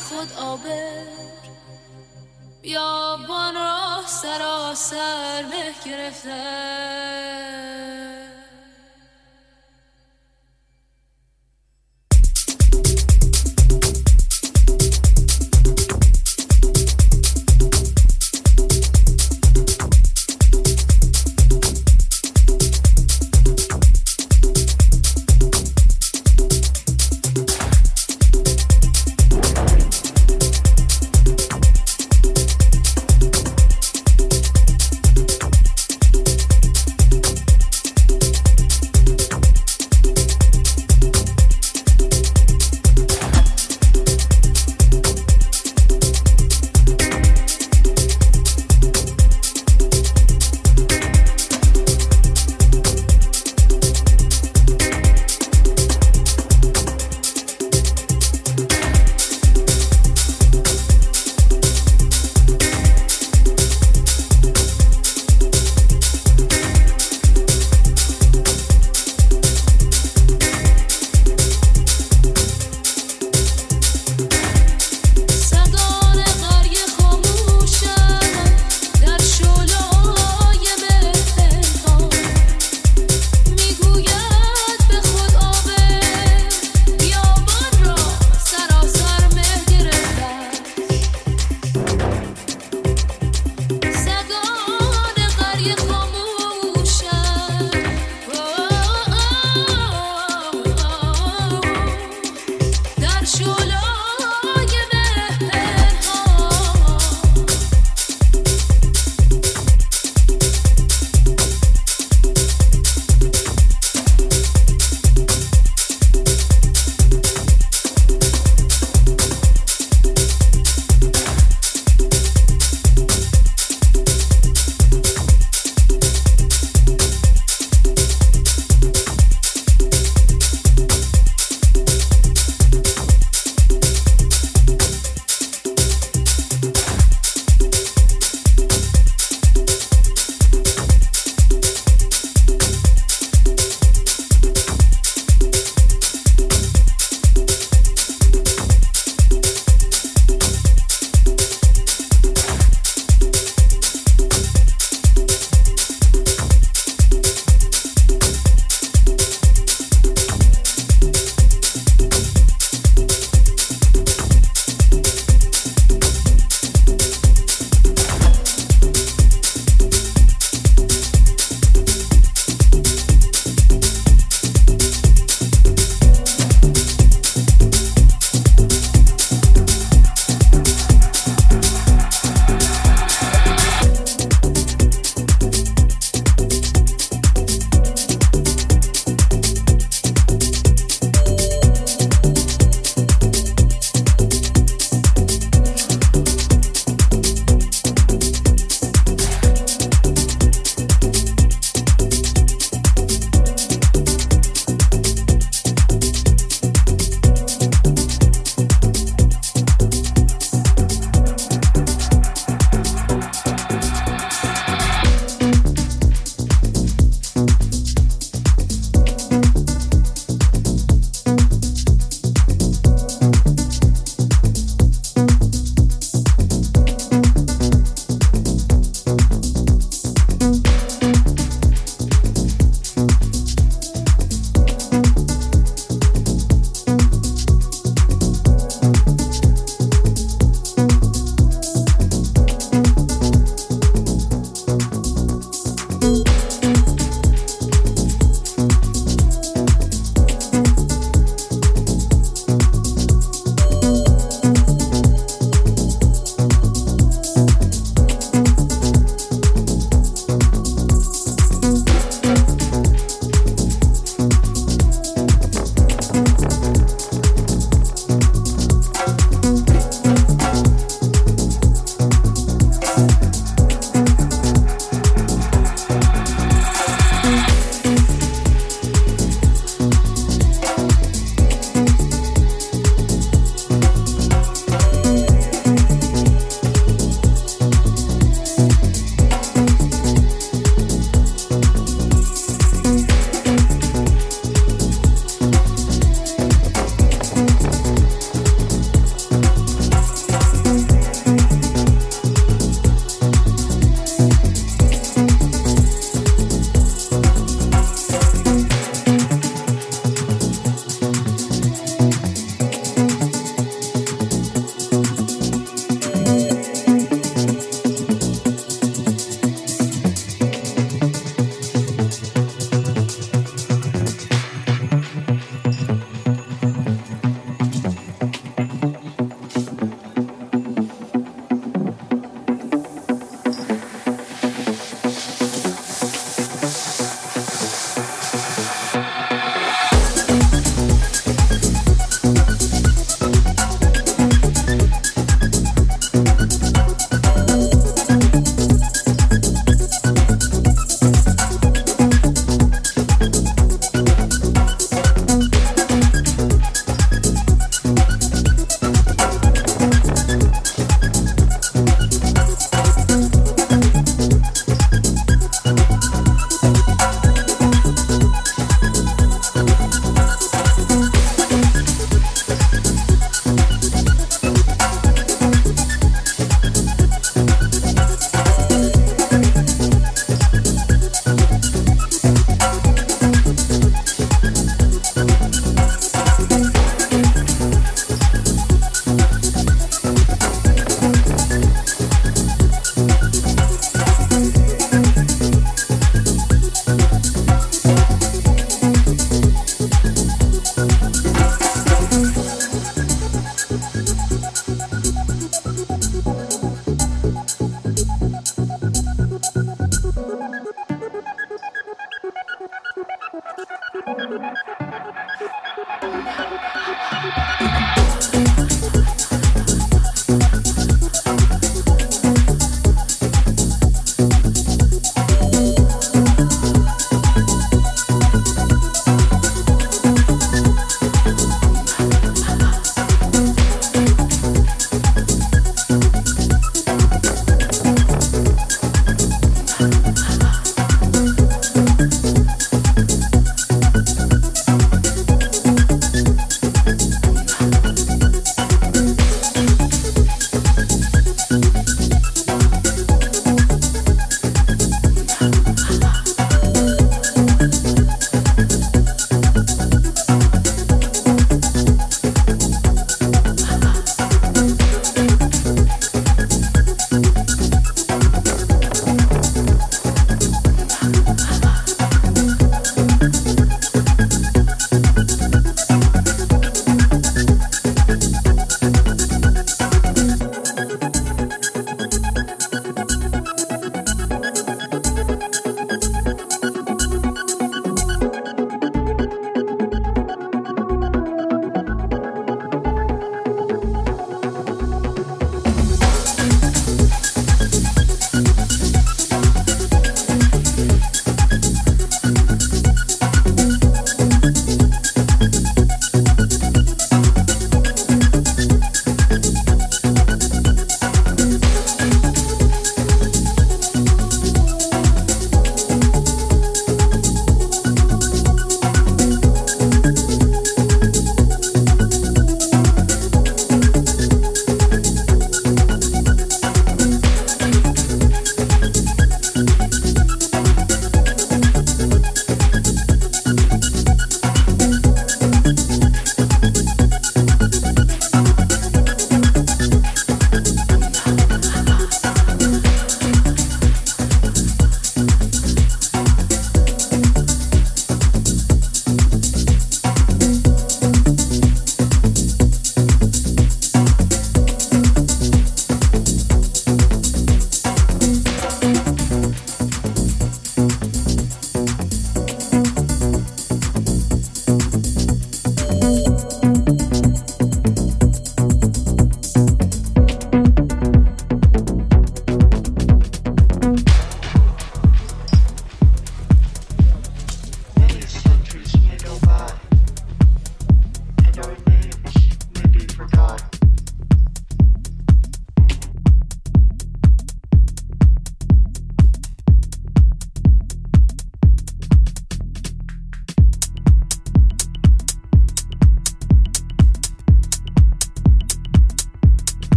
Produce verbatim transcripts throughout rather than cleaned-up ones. خود آبر، بیابان راه سراسر به گرفته.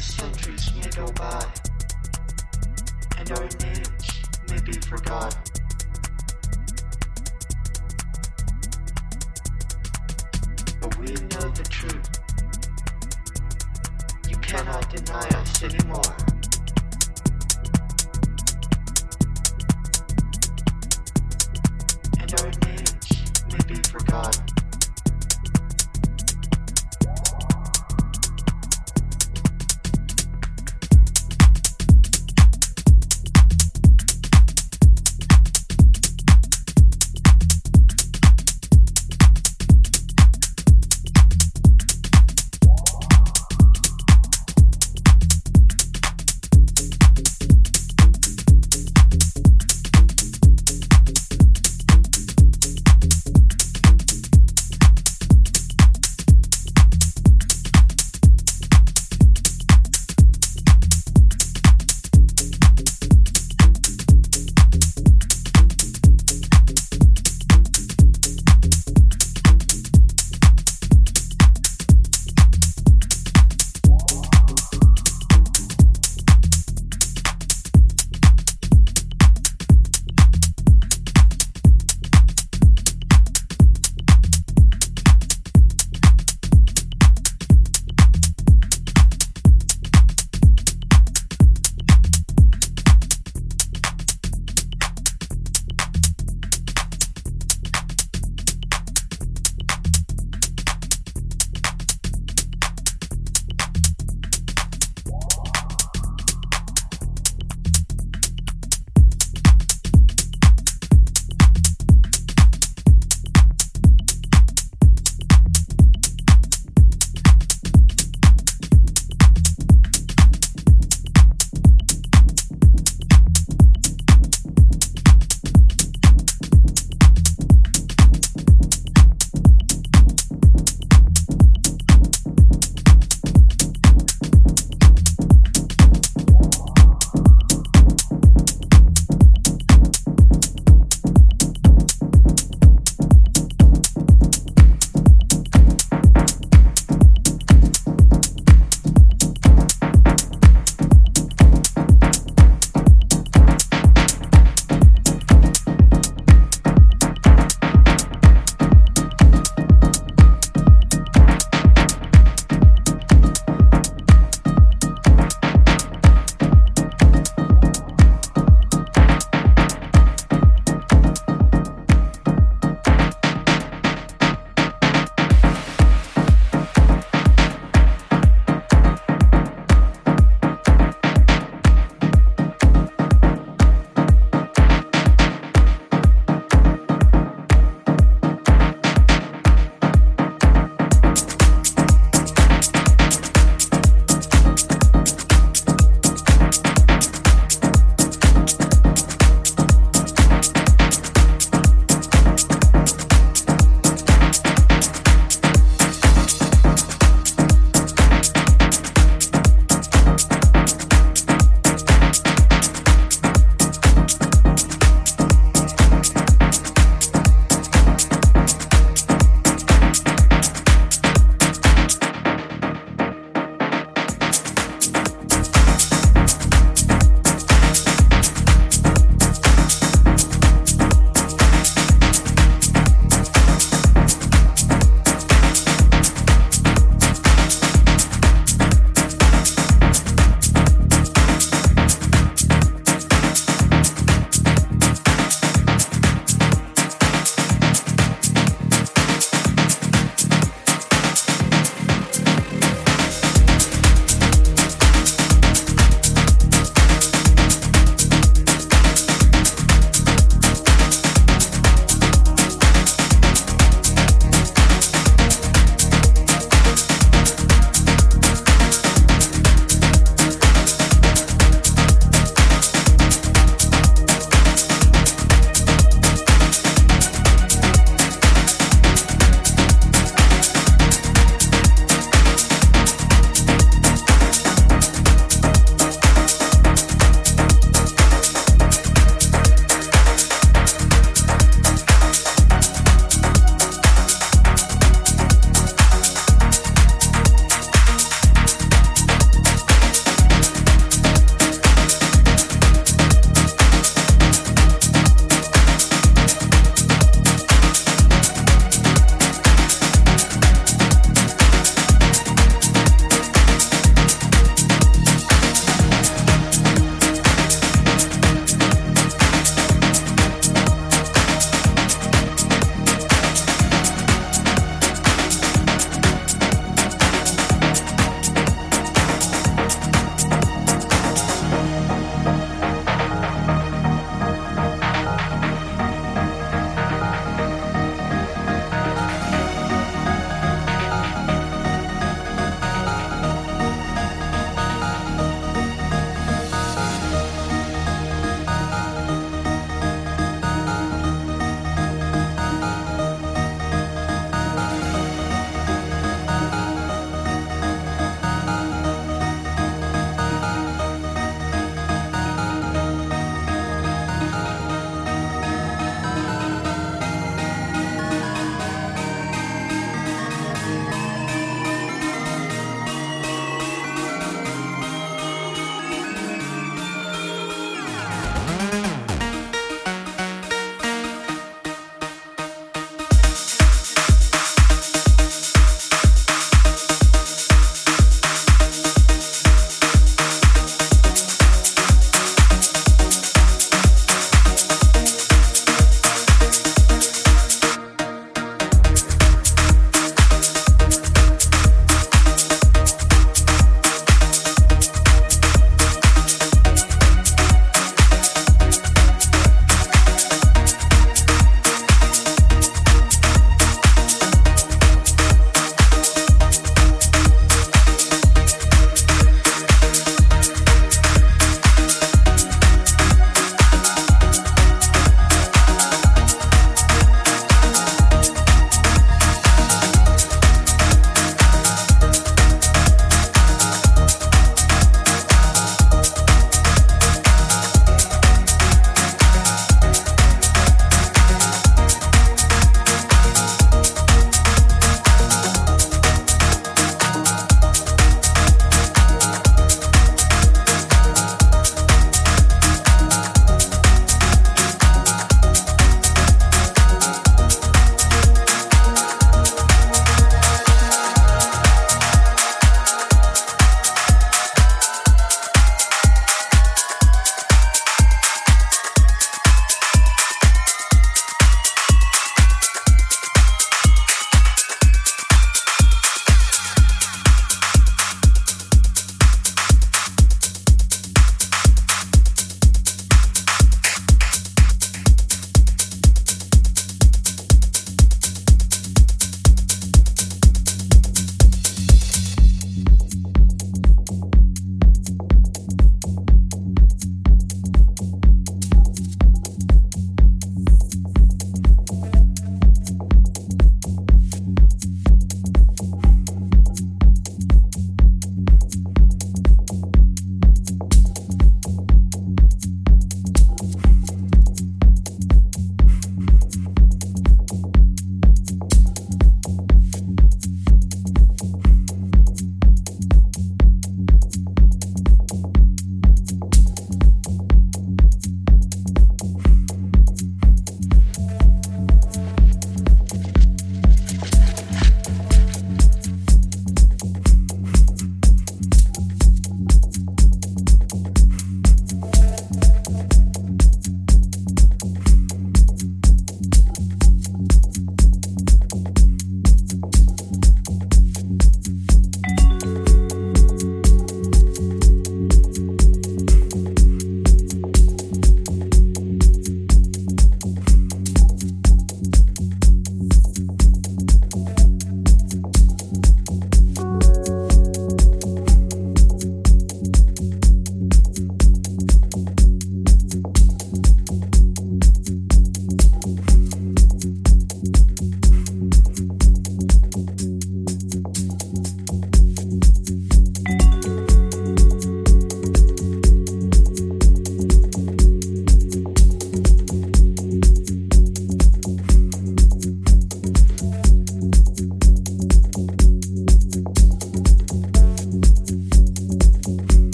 the centuries may go by, and our names may be forgotten. But we know the truth. You cannot deny us anymore. And our names may be forgotten.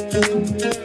We'll be right back.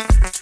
We'll be right back.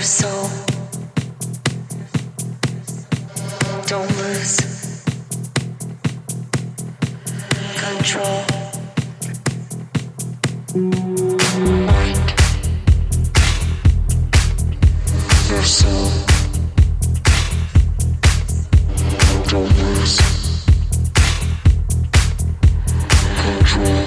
your soul. Don't lose control. Mind your soul. Don't lose control.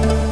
Thank you.